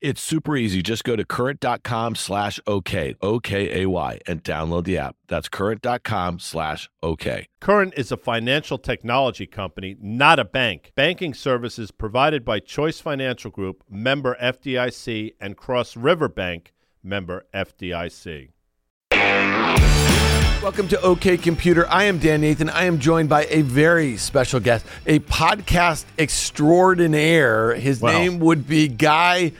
It's super easy. Just go to current.com/OK, O-K-A-Y, and download the app. That's current.com/OK. Current is a financial technology company, not a bank. Banking services provided by Choice Financial Group, member FDIC, and Cross River Bank, member FDIC. Welcome to OK Computer. I am Dan Nathan. I am joined by a very special guest, a podcast extraordinaire. His name would be Guy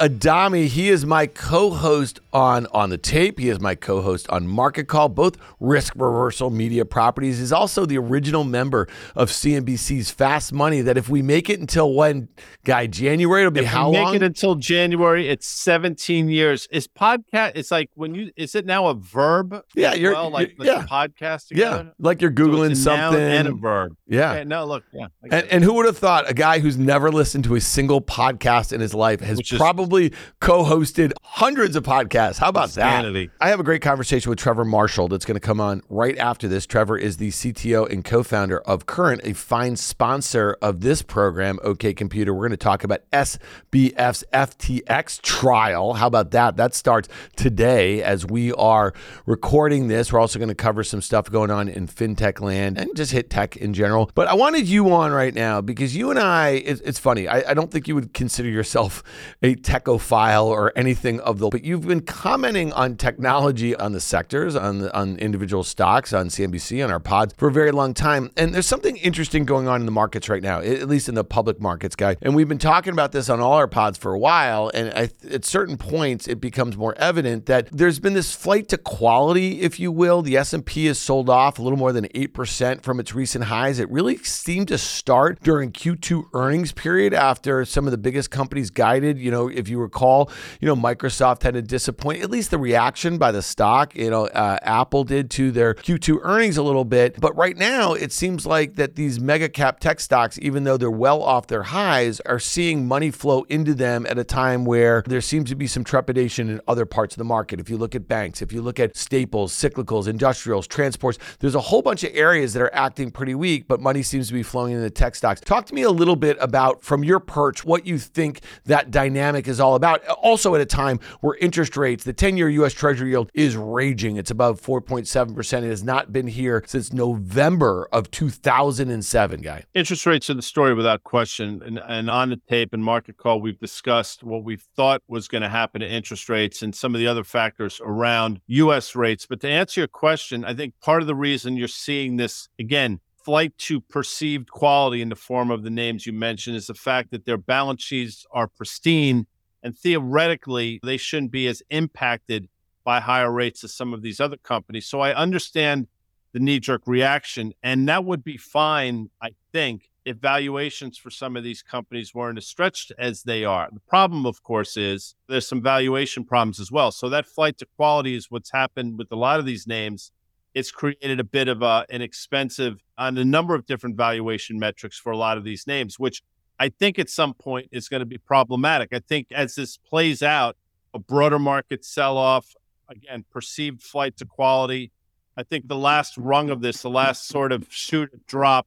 Adami. He is my co-host on The Tape. He is my co-host on Market Call, both risk reversal media properties. He's also the original member of CNBC's Fast Money. That if we make it until when, Guy, January, it'll be how long? If we make it until January, it's 17 years. Is podcast, it's like when you, is it now a verb? Yeah, you're, well, like podcasting. Yeah, like you're Googling so something. Noun and a verb. Yeah. Okay, no, look. Yeah. And who would have thought a guy who's never listened to a single podcast in his life has probably co-hosted hundreds of podcasts. How about that? I have a great conversation with Trevor Marshall that's going to come on right after this. Trevor is the CTO and co-founder of Current, a fine sponsor of this program, OK Computer. We're going to talk about SBF's FTX trial. How about that? That starts today as we are recording this. We're also going to cover some stuff going on in fintech land and just hit tech in general. But I wanted you on right now because you and I, it's funny, I don't think you would consider yourself a techophile or anything of the, but you've been commenting on technology, on the sectors, on individual stocks, on CNBC, on our pods for a very long time. And there's something interesting going on in the markets right now, at least in the public markets, Guy. And we've been talking about this on all our pods for a while. And at certain points, it becomes more evident that there's been this flight to quality, if you will. The S&P has sold off a little more than 8% from its recent highs. It really seemed to start during Q2 earnings period after some of the biggest companies guided. You know, if you recall, you know, Microsoft had a disappointment, at least the reaction by the stock, you know, Apple did to their Q2 earnings a little bit. But right now, it seems like that these mega cap tech stocks, even though they're well off their highs, are seeing money flow into them at a time where there seems to be some trepidation in other parts of the market. If you look at banks, if you look at staples, cyclicals, industrials, transports, there's a whole bunch of areas that are acting pretty weak, but money seems to be flowing into the tech stocks. Talk to me a little bit about, from your perch, what you think that dynamic is all about, also at a time where interest rates, the 10-year U.S. Treasury yield is raging. It's above 4.7%. It has not been here since November of 2007, Guy. Interest rates are the story without question. And on The Tape and Market Call, we've discussed what we thought was going to happen to interest rates and some of the other factors around U.S. rates. But to answer your question, I think part of the reason you're seeing this, again, flight to perceived quality in the form of the names you mentioned is the fact that their balance sheets are pristine and theoretically they shouldn't be as impacted by higher rates as some of these other companies. So I understand the knee-jerk reaction, and that would be fine, I think, if valuations for some of these companies weren't as stretched as they are. The problem, of course, is there's some valuation problems as well. So that flight to quality is what's happened with a lot of these names. It's created a bit of an expensive on a number of different valuation metrics for a lot of these names, which I think at some point is going to be problematic. I think as this plays out, a broader market sell-off, again, perceived flight to quality. I think the last rung of this, the last sort of shoot drop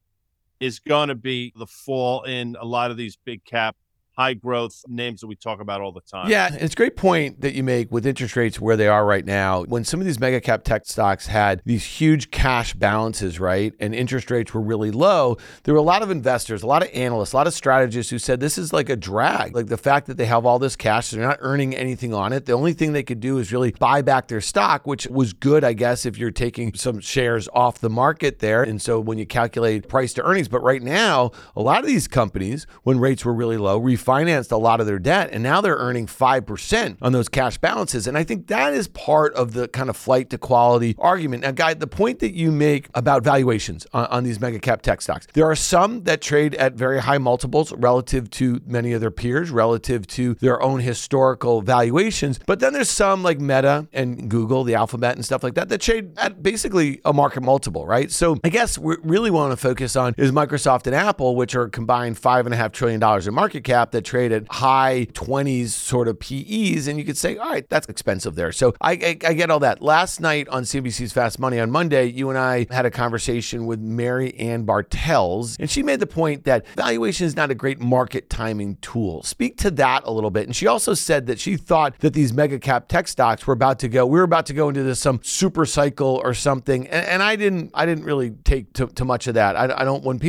is going to be the fall in a lot of these big cap high growth names that we talk about all the time. Yeah, and it's a great point that you make with interest rates where they are right now. When some of these mega cap tech stocks had these huge cash balances, right, and interest rates were really low, there were a lot of investors, a lot of analysts, a lot of strategists who said this is like a drag. Like the fact that they have all this cash, they're not earning anything on it. The only thing they could do is really buy back their stock, which was good, I guess, if you're taking some shares off the market there. And so when you calculate price to earnings, but right now, a lot of these companies, when rates were really low, refinanced refinanced a lot of their debt, and now they're earning 5% on those cash balances. And I think that is part of the kind of flight to quality argument. Now, Guy, the point that you make about valuations on these mega cap tech stocks, there are some that trade at very high multiples relative to many of their peers, relative to their own historical valuations. But then there's some like Meta and Google, the Alphabet and stuff like that, that trade at basically a market multiple, right? So I guess we really want to focus on is Microsoft and Apple, which are combined $5.5 trillion in market cap that trade at high 20s sort of PEs. And you could say, all right, that's expensive there. So I get all that. Last night on CNBC's Fast Money on Monday, you and I had a conversation with Mary Ann Bartels, and she made the point that valuation is not a great market timing tool. Speak to that a little bit. And she also said that she thought that these mega cap tech stocks were about to go, we were about to go into this some super cycle or something. And I didn't really take to much of that. I don't, when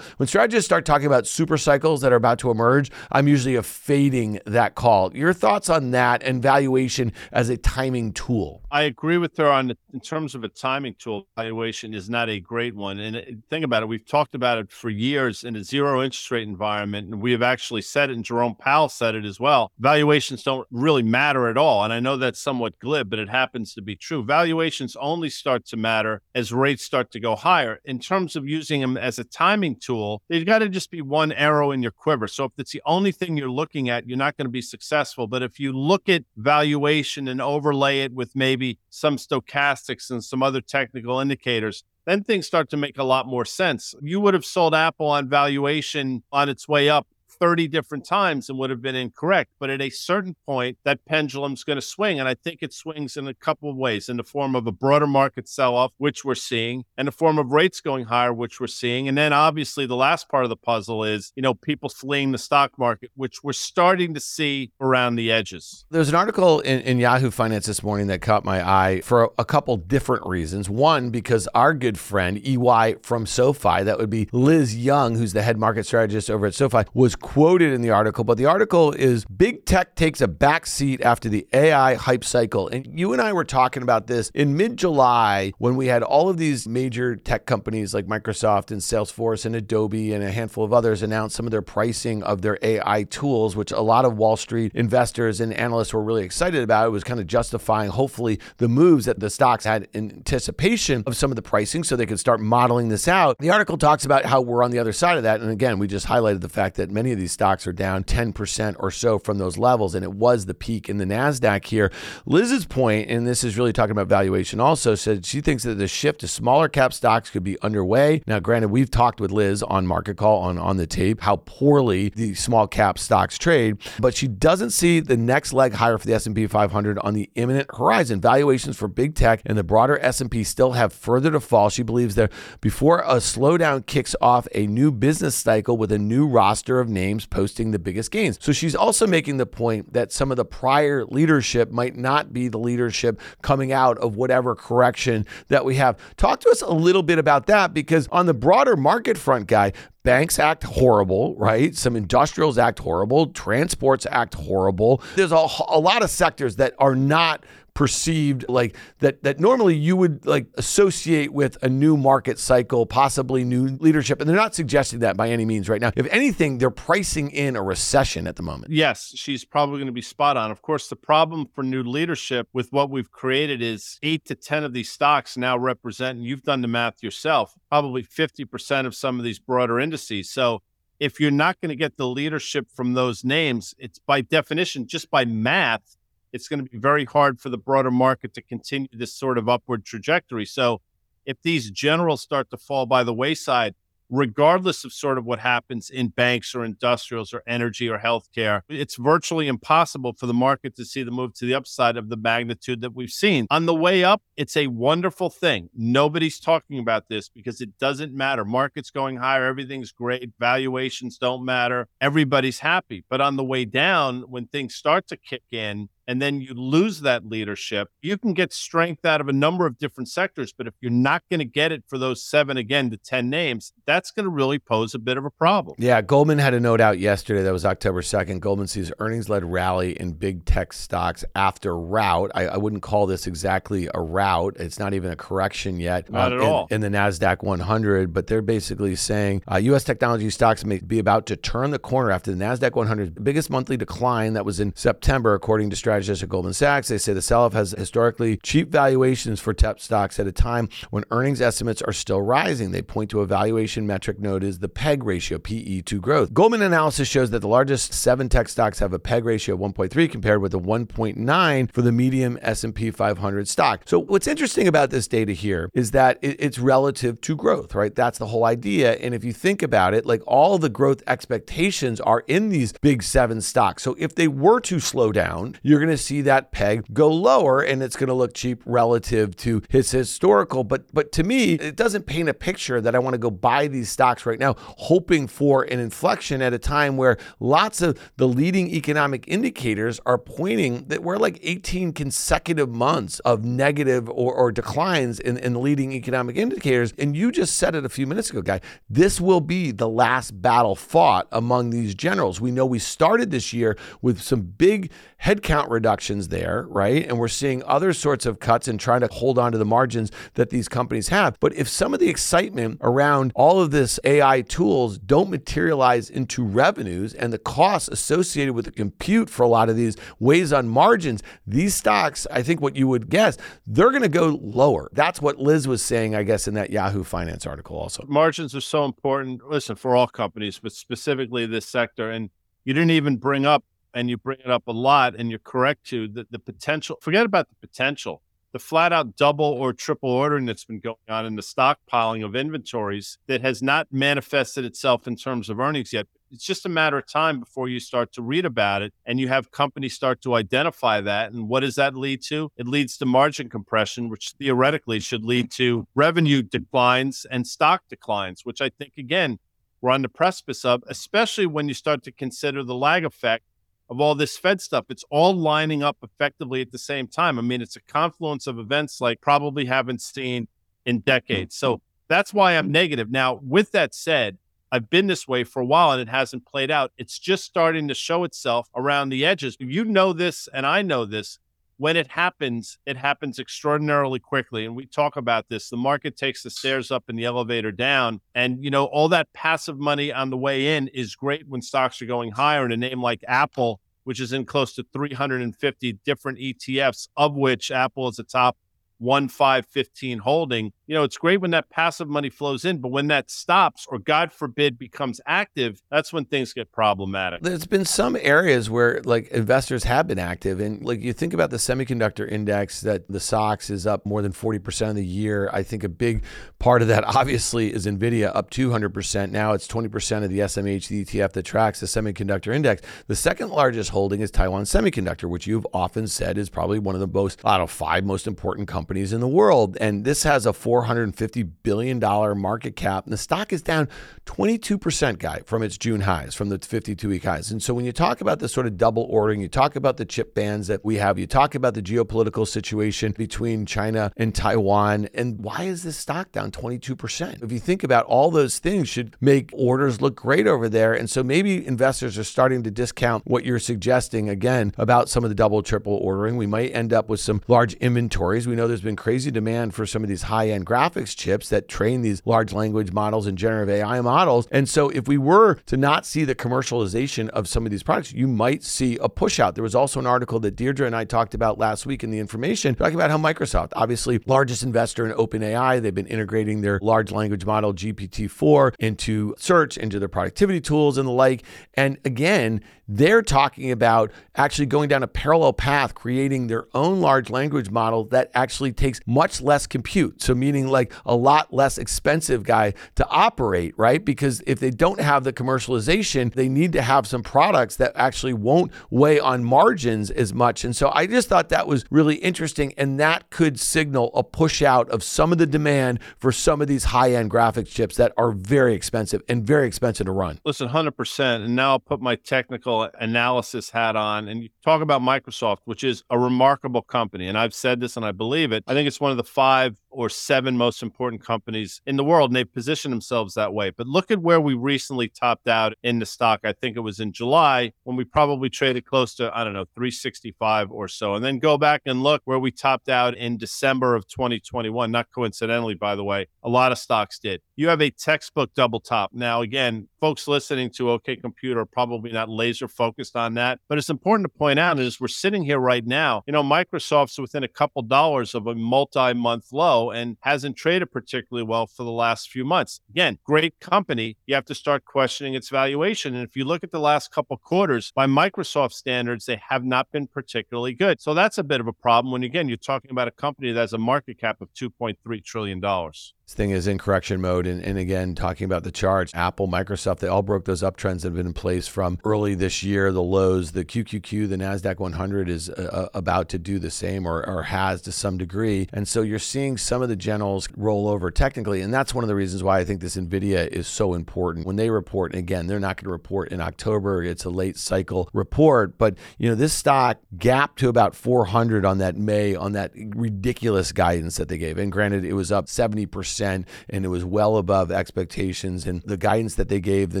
strategists start talking about super cycles that are about to emerge, I'm usually fading that call. Your thoughts on that and valuation as a timing tool? I agree with her on, in terms of a timing tool, valuation is not a great one. And think about it, we've talked about it for years in a zero interest rate environment. And we have actually said it, and Jerome Powell said it as well. Valuations don't really matter at all. And I know that's somewhat glib, but it happens to be true. Valuations only start to matter as rates start to go higher. In terms of using them as a timing tool, they've got to just be one arrow in your quiver. So if it's the only thing you're looking at, you're not going to be successful. But if you look at valuation and overlay it with maybe some stochastics and some other technical indicators, then things start to make a lot more sense. You would have sold Apple on valuation on its way up 30 different times and would have been incorrect. But at a certain point, that pendulum's going to swing. And I think it swings in a couple of ways, in the form of a broader market sell-off, which we're seeing, and the form of rates going higher, which we're seeing. And then obviously the last part of the puzzle is, you know, people fleeing the stock market, which we're starting to see around the edges. There's an article in Yahoo Finance this morning that caught my eye for a couple different reasons. One, because our good friend, EY from SoFi, that would be Liz Young, who's the head market strategist over at SoFi, was quoted in the article, but the article is big tech takes a backseat after the AI hype cycle. And you and I were talking about this in mid-July when we had all of these major tech companies like Microsoft and Salesforce and Adobe and a handful of others announce some of their pricing of their AI tools, which a lot of Wall Street investors and analysts were really excited about. It was kind of justifying, hopefully, the moves that the stocks had in anticipation of some of the pricing so they could start modeling this out. The article talks about how we're on the other side of that. And again, we just highlighted the fact that many of these stocks are down 10% or so from those levels, and it was the peak in the NASDAQ here. Liz's point, and this is really talking about valuation also, said she thinks that the shift to smaller cap stocks could be underway. Now, granted, we've talked with Liz on Market Call, on The Tape, how poorly the small cap stocks trade, but she doesn't see the next leg higher for the S&P 500 on the imminent horizon. Valuations for big tech and the broader S&P still have further to fall. She believes that before a slowdown kicks off a new business cycle with a new roster of names posting the biggest gains. So she's also making the point that some of the prior leadership might not be the leadership coming out of whatever correction that we have. Talk to us a little bit about that, because on the broader market front, Guy, banks act horrible, right? Some industrials act horrible. Transports act horrible. There's a lot of sectors that are not perceived like that normally you would like associate with a new market cycle, possibly new leadership. And they're not suggesting that by any means right now. If anything, they're pricing in a recession at the moment. Yes, she's probably going to be spot on. Of course, the problem for new leadership with what we've created is 8 to 10 of these stocks now represent, and you've done the math yourself, probably 50% of some of these broader indices. So if you're not going to get the leadership from those names, it's by definition, just by math, it's going to be very hard for the broader market to continue this sort of upward trajectory. So if these generals start to fall by the wayside, regardless of sort of what happens in banks or industrials or energy or healthcare, it's virtually impossible for the market to see the move to the upside of the magnitude that we've seen. On the way up, it's a wonderful thing. Nobody's talking about this because it doesn't matter. Market's going higher. Everything's great. Valuations don't matter. Everybody's happy. But on the way down, when things start to kick in, and then you lose that leadership, you can get strength out of a number of different sectors. But if you're not going to get it for those 7 to 10 names, that's going to really pose a bit of a problem. Yeah, Goldman had a note out yesterday that was October 2nd. Goldman sees earnings-led rally in big tech stocks after rout. I wouldn't call this exactly a rout. It's not even a correction yet. Not at all. In the NASDAQ 100, but they're basically saying U.S. technology stocks may be about to turn the corner after the NASDAQ 100's biggest monthly decline that was in September, according to strategists at Goldman Sachs. They say the sell-off has historically cheap valuations for tech stocks at a time when earnings estimates are still rising. They point to a valuation metric known as the PEG ratio, PE to growth. Goldman analysis shows that the largest 7 tech stocks have a PEG ratio of 1.3 compared with a 1.9 for the medium S&P 500 stock. So what's interesting about this data here is that it's relative to growth, right? That's the whole idea. And if you think about it, like all the growth expectations are in these big 7 stocks. So if they were to slow down, you're going to see that peg go lower and it's going to look cheap relative to its historical. But to me, it doesn't paint a picture that I want to go buy these stocks right now, hoping for an inflection at a time where lots of the leading economic indicators are pointing that we're like 18 consecutive months of negative or declines in leading economic indicators. And you just said it a few minutes ago, Guy, this will be the last battle fought among these generals. We know we started this year with some big headcount reductions there, right? And we're seeing other sorts of cuts and trying to hold on to the margins that these companies have. But if some of the excitement around all of this AI tools don't materialize into revenues and the costs associated with the compute for a lot of these weighs on margins, these stocks, I think what you would guess, they're going to go lower. That's what Liz was saying, I guess, in that Yahoo Finance article also. Margins are so important, listen, for all companies, but specifically this sector. And you didn't even bring up, and you bring it up a lot, and you're correct too, the potential, forget about the potential, the flat out double or triple ordering that's been going on in the stockpiling of inventories that has not manifested itself in terms of earnings yet. It's just a matter of time before you start to read about it and you have companies start to identify that. And what does that lead to? It leads to margin compression, which theoretically should lead to revenue declines and stock declines, which I think, again, we're on the precipice of, especially when you start to consider the lag effect of all this Fed stuff. It's all lining up effectively at the same time. I mean, it's a confluence of events like probably haven't seen in decades. So that's why I'm negative. Now, with that said, I've been this way for a while and it hasn't played out. It's just starting to show itself around the edges. You know this and I know this. When it happens extraordinarily quickly. And we talk about this. The market takes the stairs up and the elevator down. And, you know, all that passive money on the way in is great when stocks are going higher. And a name like Apple, which is in close to 350 different ETFs, of which Apple is a top 1, 5, 15 holding. You know, it's great when that passive money flows in, but when that stops or God forbid becomes active, that's when things get problematic. There's been some areas where like investors have been active, and like you think about the semiconductor index that the SOX is up more than 40% of the year. I think a big part of that obviously is NVIDIA up 200%. Now it's 20% of the SMH, the ETF that tracks the semiconductor index. The second largest holding is Taiwan Semiconductor, which you've often said is probably one of the most out of 5 most important companies in the world. And this has a $450 billion market cap. And the stock is down 22%, Guy, from its June highs, from the 52-week highs. And so when you talk about this sort of double ordering, you talk about the chip bans that we have, you talk about the geopolitical situation between China and Taiwan, and why is this stock down 22%? If you think about all those things should make orders look great over there. And so maybe investors are starting to discount what you're suggesting, again, about some of the double, triple ordering. We might end up with some large inventories. We know there's been crazy demand for some of these high-end graphics chips that train these large language models and generative AI models. And so if we were to not see the commercialization of some of these products, you might see a push out. There was also an article that Deirdre and I talked about last week in the information, talking about how Microsoft, obviously largest investor in OpenAI, they've been integrating their large language model GPT-4 into search, into their productivity tools and the like. And again, they're talking about actually going down a parallel path, creating their own large language model that actually actually takes much less compute. So meaning like a lot less expensive guy to operate, right? Because if they don't have the commercialization, they need to have some products that actually won't weigh on margins as much. And so I just thought that was really interesting. And that could signal a push out of some of the demand for some of these high-end graphics chips that are very expensive and very expensive to run. Listen, 100%. And now I'll put my technical analysis hat on and you talk about Microsoft, which is a remarkable company. And I've said this and I believe it. I think it's one of the 5 or 7 most important companies in the world, and they've positioned themselves that way. But look at where we recently topped out in the stock. I think it was in July when we probably traded close to, I don't know, 365 or so. And then go back and look where we topped out in December of 2021. Not coincidentally, by the way, a lot of stocks did. You have a textbook double top. Now, again, folks listening to OK Computer are probably not laser focused on that, but it's important to point out is we're sitting here right now, you know, Microsoft's within a couple dollars of a multi-month low and hasn't traded particularly well for the last few months. Again, great company. You have to start questioning its valuation. And if you look at the last couple quarters, by Microsoft standards, they have not been particularly good. So that's a bit of a problem when, again, you're talking about a company that has a market cap of $2.3 trillion. This thing is in correction mode. And again, talking about the charts, Apple, Microsoft, they all broke those uptrends that have been in place from early this year, the lows, the QQQ, the NASDAQ 100 is about to do the same or has to some degree. And so you're seeing some of the generals roll over technically. And that's one of the reasons why I think this NVIDIA is so important when they report. And again, they're not going to report in October. It's a late cycle report. But, you know, this stock gapped to about 400 on that May, on that ridiculous guidance that they gave. And granted, it was up 70%. And it was well above expectations. And the guidance that they gave the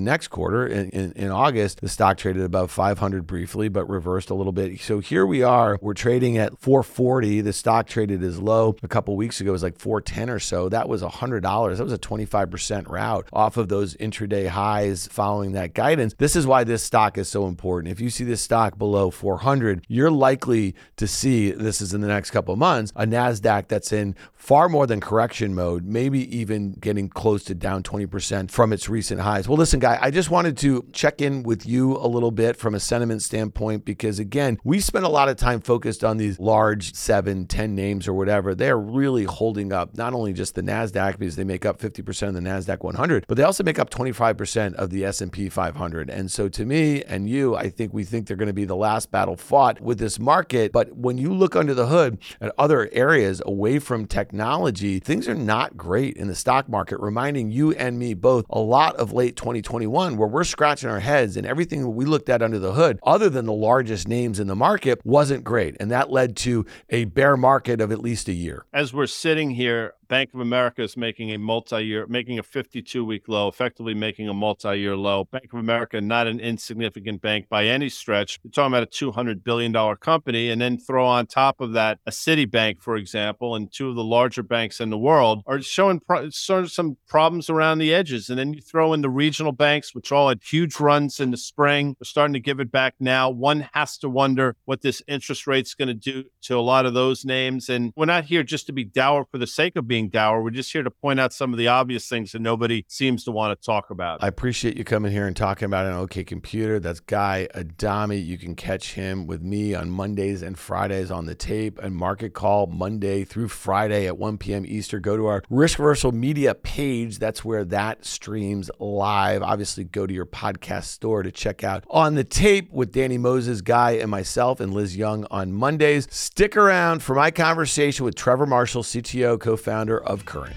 next quarter in August, the stock traded above 500 briefly, but reversed a little bit. So here we are, we're trading at 440. The stock traded as low a couple weeks ago, it was like 410 or so. That was $100. That was a 25% rout off of those intraday highs following that guidance. This is why this stock is so important. If you see this stock below 400, you're likely to see, this is in the next couple of months, a NASDAQ that's in far more than correction mode, maybe even getting close to down 20% from its recent highs. Well, listen, Guy, I just wanted to check in with you a little bit from a sentiment standpoint, because again, we spent a lot of time focused on these large 7, 10 names or whatever. They're really holding up not only just the NASDAQ, because they make up 50% of the NASDAQ 100, but they also make up 25% of the S&P 500. And so to me and you, I think we think they're going to be the last battle fought with this market. But when you look under the hood at other areas away from technology, things are not great in the stock market, reminding you and me both a lot of late 2021, where we're scratching our heads and everything we looked at under the hood, other than the largest names in the market, wasn't great. And that led to a bear market of at least a year. As we're sitting here, Bank of America is making a multi-year, making a 52-week low, effectively making a multi-year low. Bank of America, not an insignificant bank by any stretch. You're talking about a $200 billion company, and then throw on top of that a Citibank, for example, and two of the larger banks in the world are showing some problems around the edges. And then you throw in the regional banks, which all had huge runs in the spring. They're starting to give it back now. One has to wonder what this interest rate's going to do to a lot of those names. And we're not here just to be dour for the sake of being dour. We're just here to point out some of the obvious things that nobody seems to want to talk about. I appreciate you coming here and talking about an OK Computer. That's Guy Adami. You can catch him with me on Mondays and Fridays on The Tape, and Market Call Monday through Friday at 1 p.m. Eastern. Go to our Risk Reversal Media page. That's where that streams live. Obviously, go to your podcast store to check out On The Tape with Danny Moses, Guy, and myself, and Liz Young on Mondays. Stick around for my conversation with Trevor Marshall, CTO, co-founder of Current.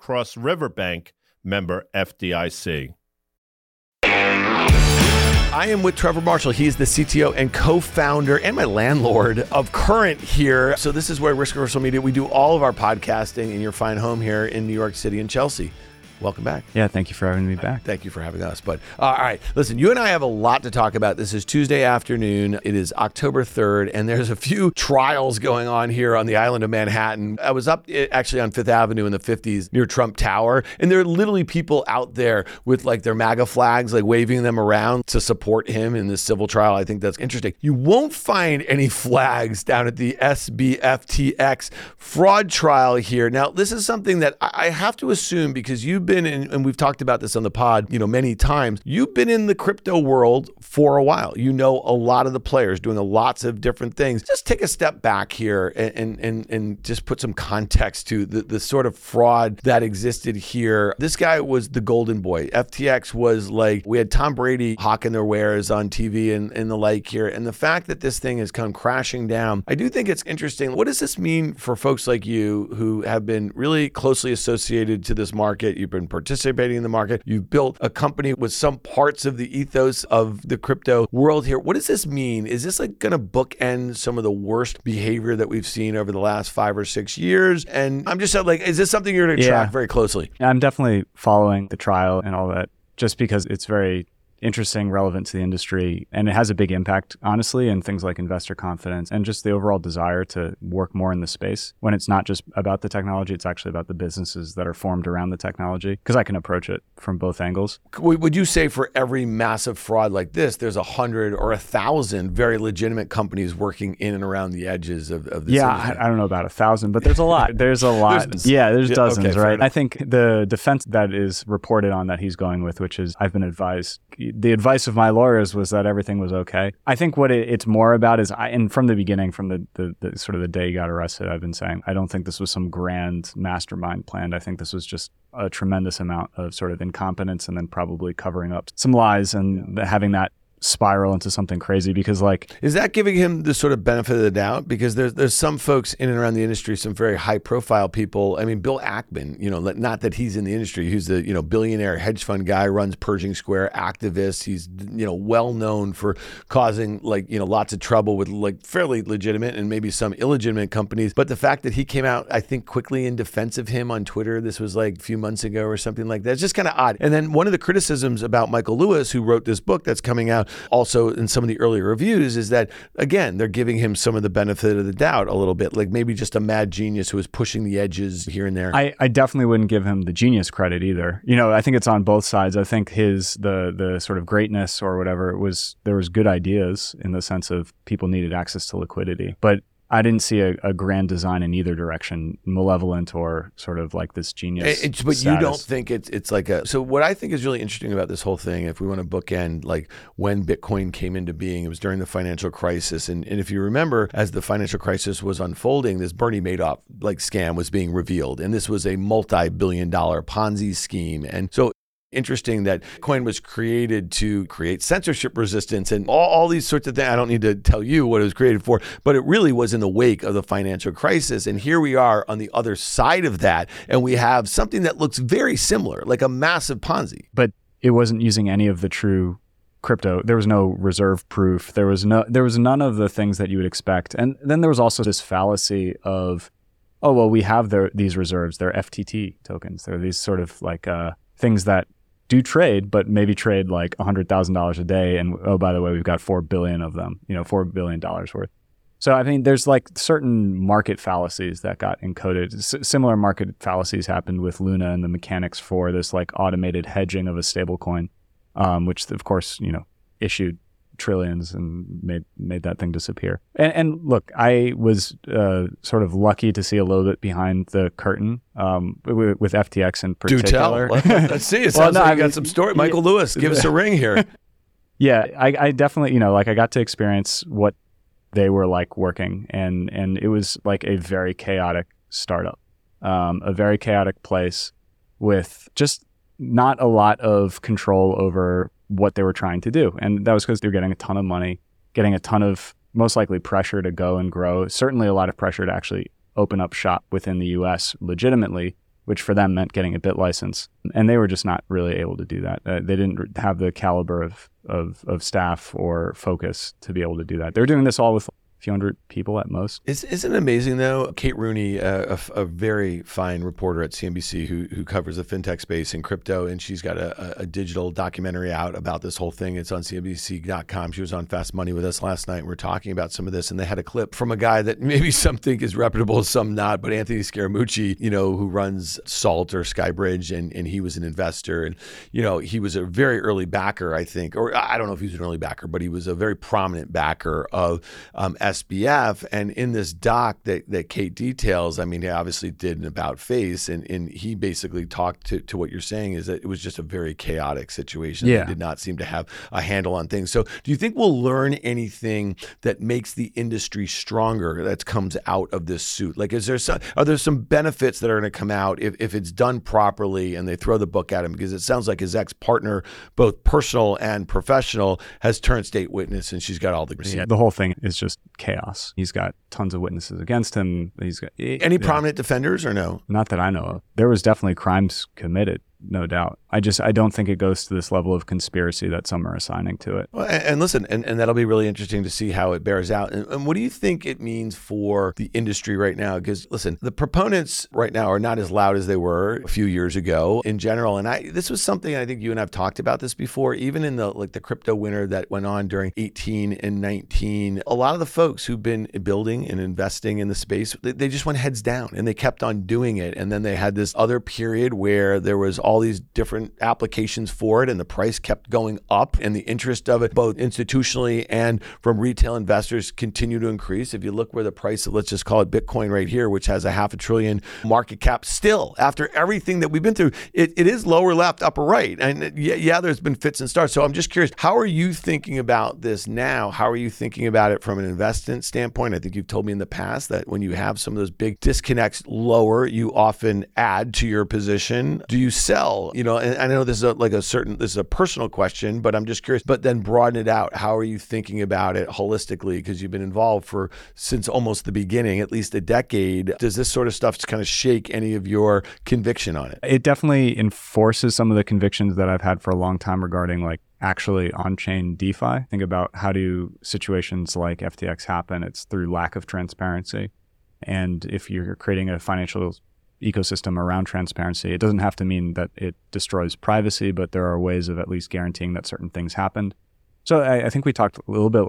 Cross River Bank, member FDIC. I am with Trevor Marshall. He is the CTO and co-founder and my landlord of Current here. So this is where Risk Reversal Media, we do all of our podcasting in your fine home here in New York City and Chelsea. welcome back. Yeah, thank you for having me back. Thank you for having us. But all right, listen, you and I have a lot to talk about. This is Tuesday afternoon. It is October 3rd, and there's a few trials going on here on the island of Manhattan. I was up actually on Fifth Avenue in the 50s near Trump Tower, and there are literally people out there with like their MAGA flags, like waving them around to support him in this civil trial. I think that's interesting. You won't find any flags down at the SBFTX fraud trial here. Now, this is something that I have to assume, because you've been in, and we've talked about this on the pod, you know, many times, you've been in the crypto world for a while. You know a lot of the players doing lots of different things. Just take a step back here and just put some context to the sort of fraud that existed here. This guy was the golden boy. FTX was like, we had Tom Brady hawking their wares on TV and the like here. And the fact that this thing has come crashing down, I do think it's interesting. What does this mean for folks like you who have been really closely associated to this market? You've been participating in the market. You've built a company with some parts of the ethos of the crypto world here. What does this mean? Is this like going to bookend some of the worst behavior that we've seen over the last 5 or 6 years? And I'm just like, is this something you're going to track very closely? I'm definitely following the trial and all that, just because it's very interesting, relevant to the industry, and it has a big impact, honestly, in things like investor confidence and just the overall desire to work more in the space when it's not just about the technology, it's actually about the businesses that are formed around the technology, because I can approach it from both angles. Would you say for every massive fraud like this, there's 100 or 1,000 very legitimate companies working in and around the edges of this industry? I don't know about 1,000, but there's a lot. There's dozens, okay, right? I think the defense that is reported on that he's going with, which is I've been advised, the advice of my lawyers was that everything was okay. I think what it's more about is, and from the beginning, from the sort of the day he got arrested, I've been saying, I don't think this was some grand mastermind plan. I think this was just a tremendous amount of sort of incompetence and then probably covering up some lies and having that spiral into something crazy. Because like, is that giving him the sort of benefit of the doubt? Because there's some folks in and around the industry, some very high profile people. I mean, Bill Ackman, you know, not that he's in the industry, he's the, you know, billionaire hedge fund guy, runs Pershing Square, activist. He's, you know, well known for causing like, you know, lots of trouble with like fairly legitimate and maybe some illegitimate companies. But the fact that he came out, I think, quickly in defense of him on Twitter, this was like a few months ago or something like that, it's just kind of odd. And then one of the criticisms about Michael Lewis, who wrote this book that's coming out also in some of the earlier reviews, is that, again, they're giving him some of the benefit of the doubt a little bit, like maybe just a mad genius who is pushing the edges here and there. I definitely wouldn't give him the genius credit either. You know, I think it's on both sides. I think his, the sort of greatness or whatever, it was, there was good ideas in the sense of people needed access to liquidity. But I didn't see a grand design in either direction, malevolent or sort of like this genius. You don't think it's like a... So what I think is really interesting about this whole thing, if we want to bookend like when Bitcoin came into being, it was during the financial crisis. And if you remember, as the financial crisis was unfolding, this Bernie Madoff like scam was being revealed. And this was a multi-billion-dollar Ponzi scheme. And so interesting that Bitcoin was created to create censorship resistance and all these sorts of things. I don't need to tell you what it was created for, but it really was in the wake of the financial crisis. And here we are on the other side of that, and we have something that looks very similar, like a massive Ponzi. But it wasn't using any of the true crypto. There was no reserve proof. There was none of the things that you would expect. And then there was also this fallacy of, oh, well, we have these reserves. They're FTT tokens. They're these sort of like things that do trade, but maybe trade like $100,000 a day. And oh, by the way, we've got 4 billion of them, you know, $4 billion worth. So I mean, there's like certain market fallacies that got encoded. Similar market fallacies happened with Luna and the mechanics for this like automated hedging of a stablecoin, which of course, you know, issued trillions and made that thing disappear. And look, I was sort of lucky to see a little bit behind the curtain with FTX in particular. Do tell. Let's see. It sounds like you got some story. Michael Lewis, give us a ring here. Yeah, I definitely, you know, like I got to experience what they were like working, and it was like a very chaotic startup, a very chaotic place with just not a lot of control over what they were trying to do. And that was because they were getting a ton of money, getting a ton of most likely pressure to go and grow, certainly a lot of pressure to actually open up shop within the US legitimately, which for them meant getting a bit license. And they were just not really able to do that. They didn't have the caliber of staff or focus to be able to do that. They're doing this all with few hundred people at most. Isn't it amazing though? Kate Rooney, a very fine reporter at CNBC who covers the fintech space and crypto, and she's got a digital documentary out about this whole thing. It's on CNBC.com. She was on Fast Money with us last night, and we're talking about some of this, and they had a clip from a guy that maybe some think is reputable, some not, but Anthony Scaramucci, who runs Salt or Skybridge, and he was an investor, and he was a very early backer, I think, or I don't know if he was an early backer, but he was a very prominent backer of SBF. And in this doc that Kate details, I mean, he obviously did an about face, and he basically talked to what you're saying is that it was just a very chaotic situation. Yeah. They did not seem to have a handle on things. So do you think we'll learn anything that makes the industry stronger that comes out of this suit? Like, are there some benefits that are going to come out if it's done properly and they throw the book at him? Because it sounds like his ex-partner, both personal and professional, has turned state witness, and she's got all the receipts. Yeah, the whole thing is just chaos. He's got tons of witnesses against him. He's got any prominent defenders or no? Not that I know of. There was definitely crimes committed, no doubt. I don't think it goes to this level of conspiracy that some are assigning to it. Well, and listen, and that'll be really interesting to see how it bears out. And what do you think it means for the industry right now? Because listen, the proponents right now are not as loud as they were a few years ago in general. And this was something I think you and I've talked about this before, even in the crypto winter that went on during 18 and 19, a lot of the folks who've been building and investing in the space, they just went heads down and they kept on doing it. And then they had this other period where there was all these different applications for it, and the price kept going up, and the interest of it, both institutionally and from retail investors, continue to increase. If you look where the price of, let's just call it Bitcoin right here, which has a $500 billion market cap still, after everything that we've been through, it is lower left, upper right. And there's been fits and starts. So I'm just curious, how are you thinking about this now? How are you thinking about it from an investment standpoint? I think you've told me in the past that when you have some of those big disconnects lower, you often add to your position. Do you sell? And I know this is a personal question, but I'm just curious, but then broaden it out. How are you thinking about it holistically? Because you've been involved since almost the beginning, at least a decade. Does this sort of stuff kind of shake any of your conviction on it? It definitely enforces some of the convictions that I've had for a long time regarding actually on-chain DeFi. Think about how do situations like FTX happen? It's through lack of transparency. And if you're creating a financial ecosystem around transparency, it doesn't have to mean that it destroys privacy, but there are ways of at least guaranteeing that certain things happened. So I think we talked a little bit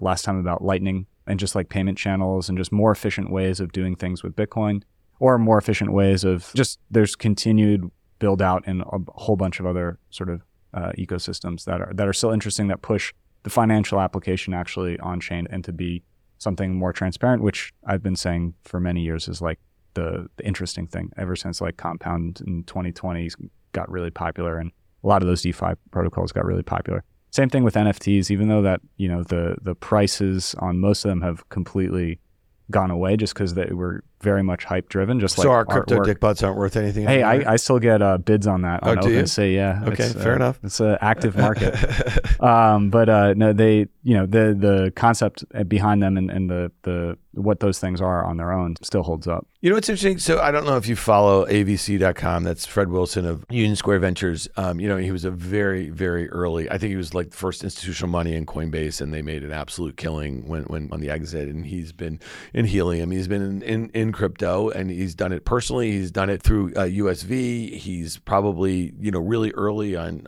last time about Lightning and just payment channels and just more efficient ways of doing things with Bitcoin, or more efficient ways of just, there's continued build out in a whole bunch of other sort of ecosystems that are still interesting, that push the financial application actually on chain and to be something more transparent, which I've been saying for many years is the interesting thing ever since Compound in 2020 got really popular, and a lot of those DeFi protocols got really popular. Same thing with NFTs, even though that the prices on most of them have completely gone away just because they were very much hype driven. Just so our crypto dickbutts aren't worth anything. Hey, I still get bids on that. Oh, do you? Say, yeah. Okay, fair enough. It's an active market. But they the concept behind them and the what those things are on their own still holds up. It's interesting. So I don't know if you follow avc.com. That's Fred Wilson of Union Square Ventures. He was a very, very early. I think he was the first institutional money in Coinbase, and they made an absolute killing when on the exit. And he's been in helium. He's been in crypto, and he's done it personally. He's done it through USV. He's probably really early on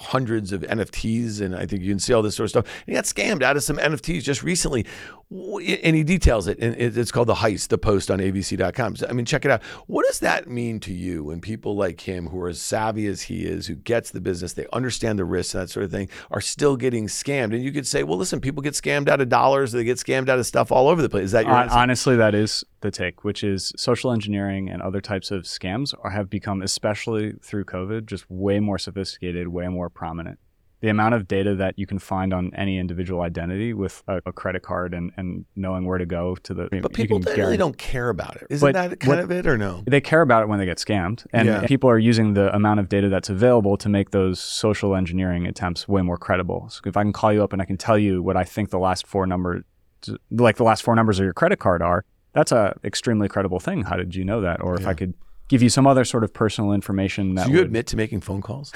hundreds of NFTs, and I think you can see all this sort of stuff. And he got scammed out of some NFTs just recently, and he details it, and it's called The Heist, the post on abc.com. So, I mean, check it out. What does that mean to you when people like him, who are as savvy as he is, who gets the business, they understand the risks and that sort of thing, are still getting scammed? And you could say, well, listen, people get scammed out of dollars, they get scammed out of stuff all over the place. Is that your answer? Honestly, that is the take, which is social engineering and other types of scams have become, especially through COVID, just way more sophisticated, way more prominent. The amount of data that you can find on any individual identity with a credit card and knowing where to go to the... But people really don't care about it. Isn't that kind of it, or no? They care about it when they get scammed. And people are using the amount of data that's available to make those social engineering attempts way more credible. So if I can call you up and I can tell you what I think the last four numbers of your credit card are, that's a extremely credible thing. How did you know that? Or if I could give you some other sort of personal information. That do you admit to making phone calls?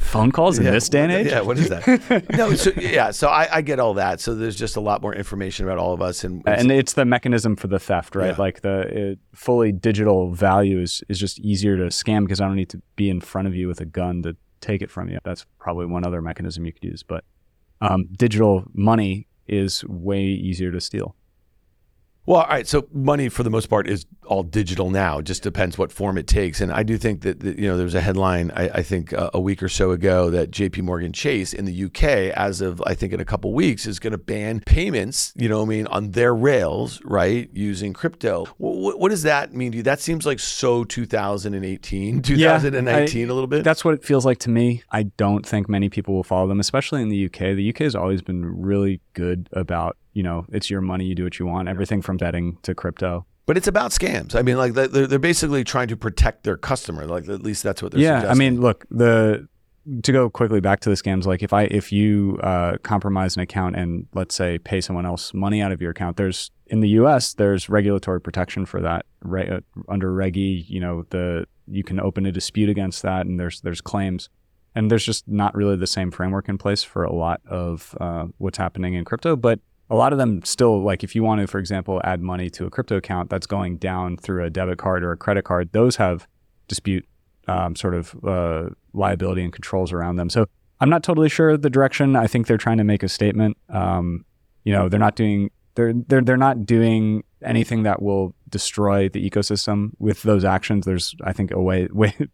Phone calls in this day and age? Yeah, what is that? No, so, yeah, so I get all that. So there's just a lot more information about all of us. And it's the mechanism for the theft, right? Yeah. Like fully digital value is just easier to scam because I don't need to be in front of you with a gun to take it from you. That's probably one other mechanism you could use. But digital money is way easier to steal. Well, all right. So money, for the most part, is all digital now. It just depends what form it takes. And I do think that, there was a headline, I think, a week or so ago that JPMorgan Chase in the UK, as of, I think, in a couple weeks, is going to ban payments, on their rails, right, using crypto. What does that mean to you? That seems like so 2019 a little bit. That's what it feels like to me. I don't think many people will follow them, especially in the UK. The UK has always been really good about it's your money, you do what you want, everything from betting to crypto. But it's about scams. I mean, like they're basically trying to protect their customer. Like at least that's what they're suggesting. Yeah, I mean, look, to go quickly back to the scams, like if you compromise an account and let's say pay someone else money out of your account, in the US, there's regulatory protection for that. Under Reg E, you can open a dispute against that and there's claims. And there's just not really the same framework in place for a lot of what's happening in crypto, but a lot of them still, like if you want to, for example, add money to a crypto account that's going down through a debit card or a credit card, those have dispute liability and controls around them. So I'm not totally sure the direction. I think they're trying to make a statement. They're not doing anything that will destroy the ecosystem with those actions. There's, I think,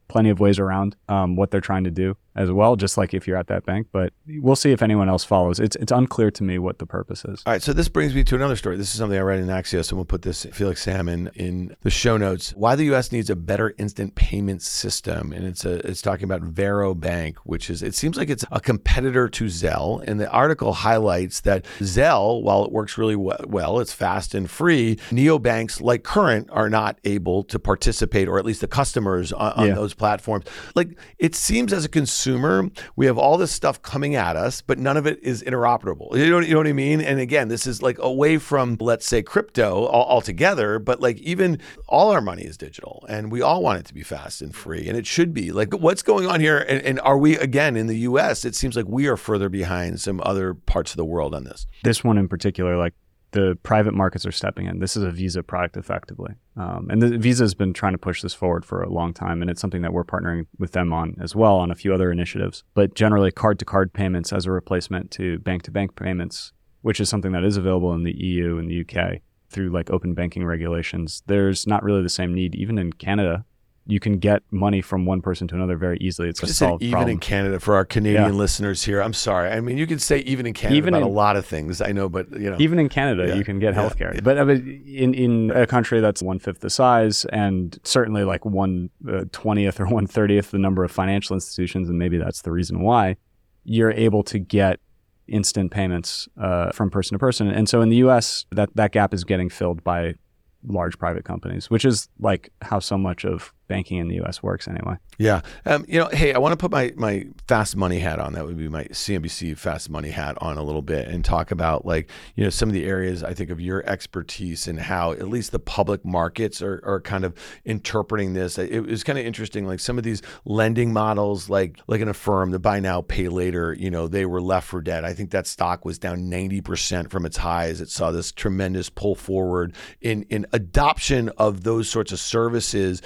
plenty of ways around what they're trying to do as well, just like if you're at that bank. But we'll see if anyone else follows. It's unclear to me what the purpose is. All right, so this brings me to another story. This is something I read in Axios, and we'll put this, Felix Salmon, in the show notes. Why the U.S. needs a better instant payment system. And it's talking about Varo Bank, which is, it seems like it's a competitor to Zelle. And the article highlights that Zelle, while it works really well, it's fast and free, neobanks like Current are not able to participate, or at least the customers on those platforms. Like, it seems as a consumer, we have all this stuff coming at us, but none of it is interoperable. You know what I mean? And again, this is like away from, let's say, crypto altogether, but like even all our money is digital and we all want it to be fast and free. And it should be. Like, what's going on here? And are we, again, in the US, it seems like we are further behind some other parts of the world on this. This one in particular, like, the private markets are stepping in. This is a Visa product effectively. And Visa has been trying to push this forward for a long time. And it's something that we're partnering with them on as well, on a few other initiatives. But generally, card-to-card payments as a replacement to bank payments, which is something that is available in the EU and the UK through like open banking regulations. There's not really the same need. Even in Canada, you can get money from one person to another very easily. It's a solved problem. Even in Canada, for our Canadian listeners here, I'm sorry. I mean, you can say even in Canada about a lot of things, I know, but Even in Canada, you can get healthcare. Yeah. But I mean, in a country that's 1/5 the size, and certainly like 1/20th or 1/30th the number of financial institutions, and maybe that's the reason why, you're able to get instant payments from person to person. And so in the US, that gap is getting filled by large private companies, which is like how so much of banking in the U.S. works anyway. Yeah. Hey, I want to put my Fast Money hat on. That would be my CNBC Fast Money hat on a little bit and talk about like, some of the areas I think of your expertise and how at least the public markets are kind of interpreting this. It was kind of interesting, like some of these lending models, like an Affirm, the buy now, pay later, they were left for dead. I think that stock was down 90% from its highs. It saw this tremendous pull forward in adoption of those sorts of services,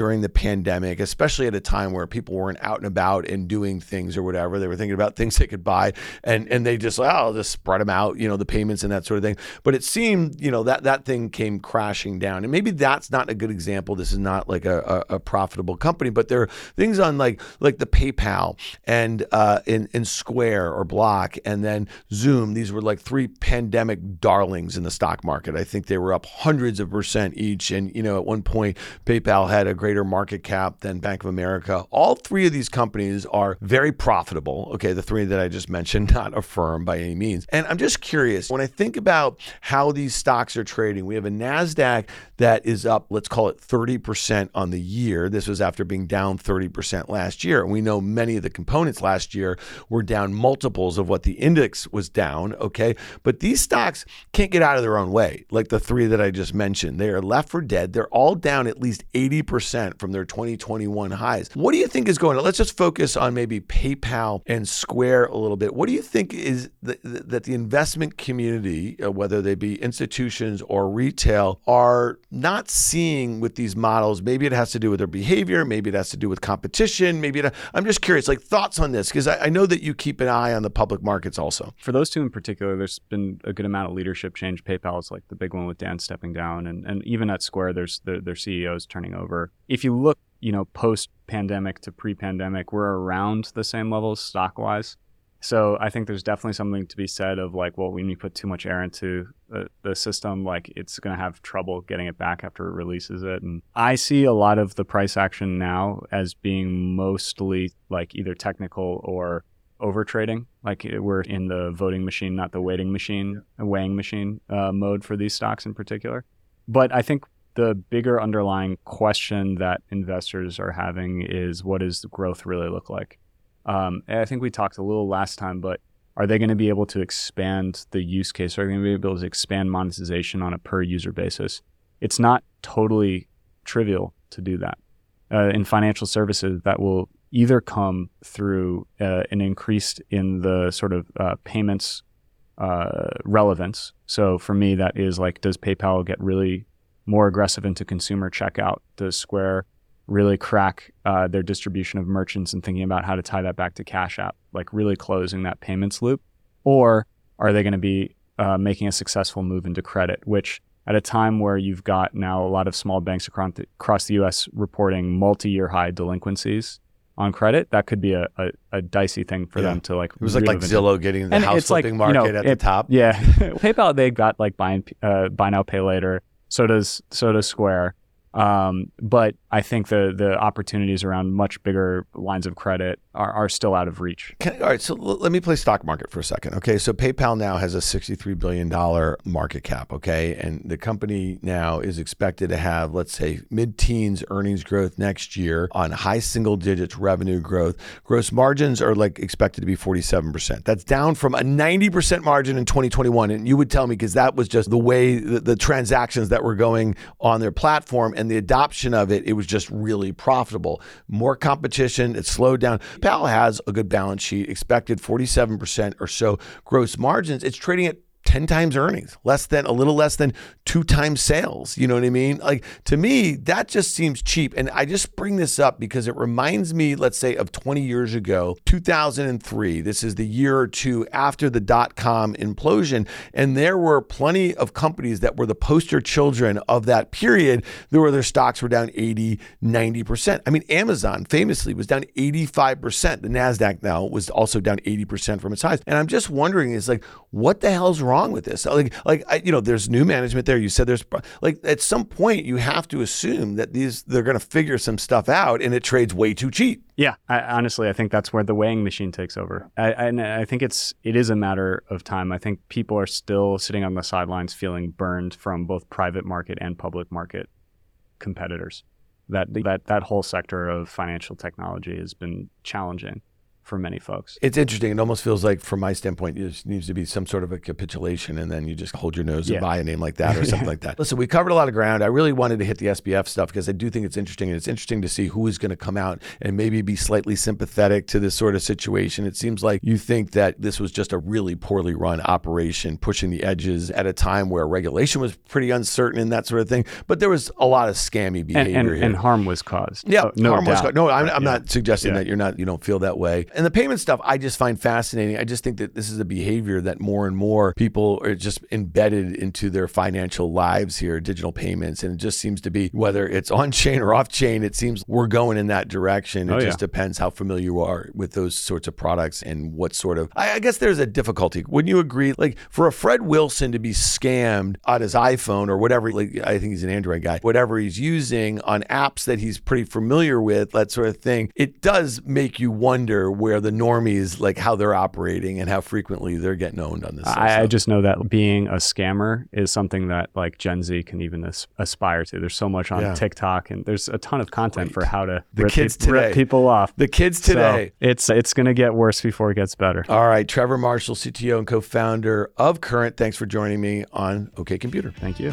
during the pandemic, especially at a time where people weren't out and about and doing things or whatever. They were thinking about things they could buy and they just, I'll just spread them out, the payments and that sort of thing. But it seemed, that thing came crashing down. And maybe that's not a good example. This is not like a profitable company, but there are things on like the PayPal and in Square or Block and then Zoom. These were like three pandemic darlings in the stock market. I think they were up hundreds of percent each. And, at one point, PayPal had a great greater market cap than Bank of America. All three of these companies are very profitable. Okay, the three that I just mentioned, not Affirm by any means. And I'm just curious, when I think about how these stocks are trading, we have a NASDAQ that is up, let's call it 30% on the year. This was after being down 30% last year. And we know many of the components last year were down multiples of what the index was down, okay? But these stocks can't get out of their own way, like the three that I just mentioned. They are left for dead. They're all down at least 80% from their 2021 highs. What do you think is going on? Let's just focus on maybe PayPal and Square a little bit. What do you think is that the investment community, whether they be institutions or retail, are not seeing with these models? Maybe it has to do with their behavior. Maybe it has to do with competition. I'm just curious, like thoughts on this, because I know that you keep an eye on the public markets also. For those two in particular, there's been a good amount of leadership change. PayPal is like the big one with Dan stepping down, and even at Square, there's their CEOs turning over. If you look, post-pandemic to pre-pandemic, we're around the same levels stock-wise. So I think there's definitely something to be said of like, well, when you put too much air into the system, like it's going to have trouble getting it back after it releases it. And I see a lot of the price action now as being mostly like either technical or over trading. Like we're in the voting machine, not the weighing machine mode for these stocks in particular. But I think the bigger underlying question that investors are having is, what does growth really look like? I think we talked a little last time, but are they going to be able to expand the use case? Are they going to be able to expand monetization on a per user basis? It's not totally trivial to do that. In financial services, that will either come through an increase in the sort of payments relevance. So for me, that is like, does PayPal get really more aggressive into consumer checkout? Does Square really crack their distribution of merchants and thinking about how to tie that back to Cash App, like really closing that payments loop? Or are they going to be making a successful move into credit, which at a time where you've got now a lot of small banks across the US reporting multi-year high delinquencies on credit, that could be a dicey thing for them to like. It was like Zillow getting the house flipping market at the top. Yeah. PayPal, they got like buy now, pay later. So does Square. But I think the opportunities around much bigger lines of credit are still out of reach. All right, so let me play stock market for a second. Okay, so PayPal now has a $63 billion market cap, okay? And the company now is expected to have, let's say, mid-teens earnings growth next year on high single digits revenue growth. Gross margins are like expected to be 47%. That's down from a 90% margin in 2021. And you would tell me, because that was just the way the transactions that were going on their platform and the adoption of it, it was just really profitable. More competition, it slowed down. PayPal has a good balance sheet, expected 47% or so gross margins. It's trading at 10 times earnings, a little less than 2 times sales. You know what I mean? Like, to me, that just seems cheap. And I just bring this up because it reminds me, let's say, of 20 years ago, 2003. This is the year or two after the dot-com implosion. And there were plenty of companies that were the poster children of that period. There were, their stocks were down 80, 90%. I mean, Amazon famously was down 85%. The NASDAQ now was also down 80% from its highs. And I'm just wondering, is like, what the hell's wrong with this? There's new management there. You said there's at some point you have to assume that they're going to figure some stuff out, and it trades way too cheap. Yeah, I think that's where the weighing machine takes over. I think it is a matter of time. I think people are still sitting on the sidelines feeling burned from both private market and public market competitors. That whole sector of financial technology has been challenging for many folks. It's interesting. It almost feels like, from my standpoint, there needs to be some sort of a capitulation, and then you just hold your nose and buy a name like that or something like that. Listen, we covered a lot of ground. I really wanted to hit the SBF stuff because I do think it's interesting, and it's interesting to see who is going to come out and maybe be slightly sympathetic to this sort of situation. It seems like you think that this was just a really poorly run operation, pushing the edges at a time where regulation was pretty uncertain and that sort of thing. But there was a lot of scammy behavior and harm was caused. Yeah, no harm was caused. No, I'm not suggesting that you don't feel that way. And the payment stuff I just find fascinating. I just think that this is a behavior that more and more people are just embedded into their financial lives here, digital payments. And it just seems to be, whether it's on-chain or off-chain, it seems we're going in that direction. It just depends how familiar you are with those sorts of products and what sort of... I guess there's a difficulty. Wouldn't you agree? Like, for a Fred Wilson to be scammed on his iPhone or whatever, like, I think he's an Android guy, whatever he's using on apps that he's pretty familiar with, that sort of thing, it does make you wonder where the normies, like how they're operating and how frequently they're getting owned on this. I just know that being a scammer is something that like Gen Z can even aspire to. There's so much on TikTok, and there's a ton of content for how to rip people off. The kids today. So it's going to get worse before it gets better. All right. Trevor Marshall, CTO and co-founder of Current. Thanks for joining me on OK Computer. Thank you.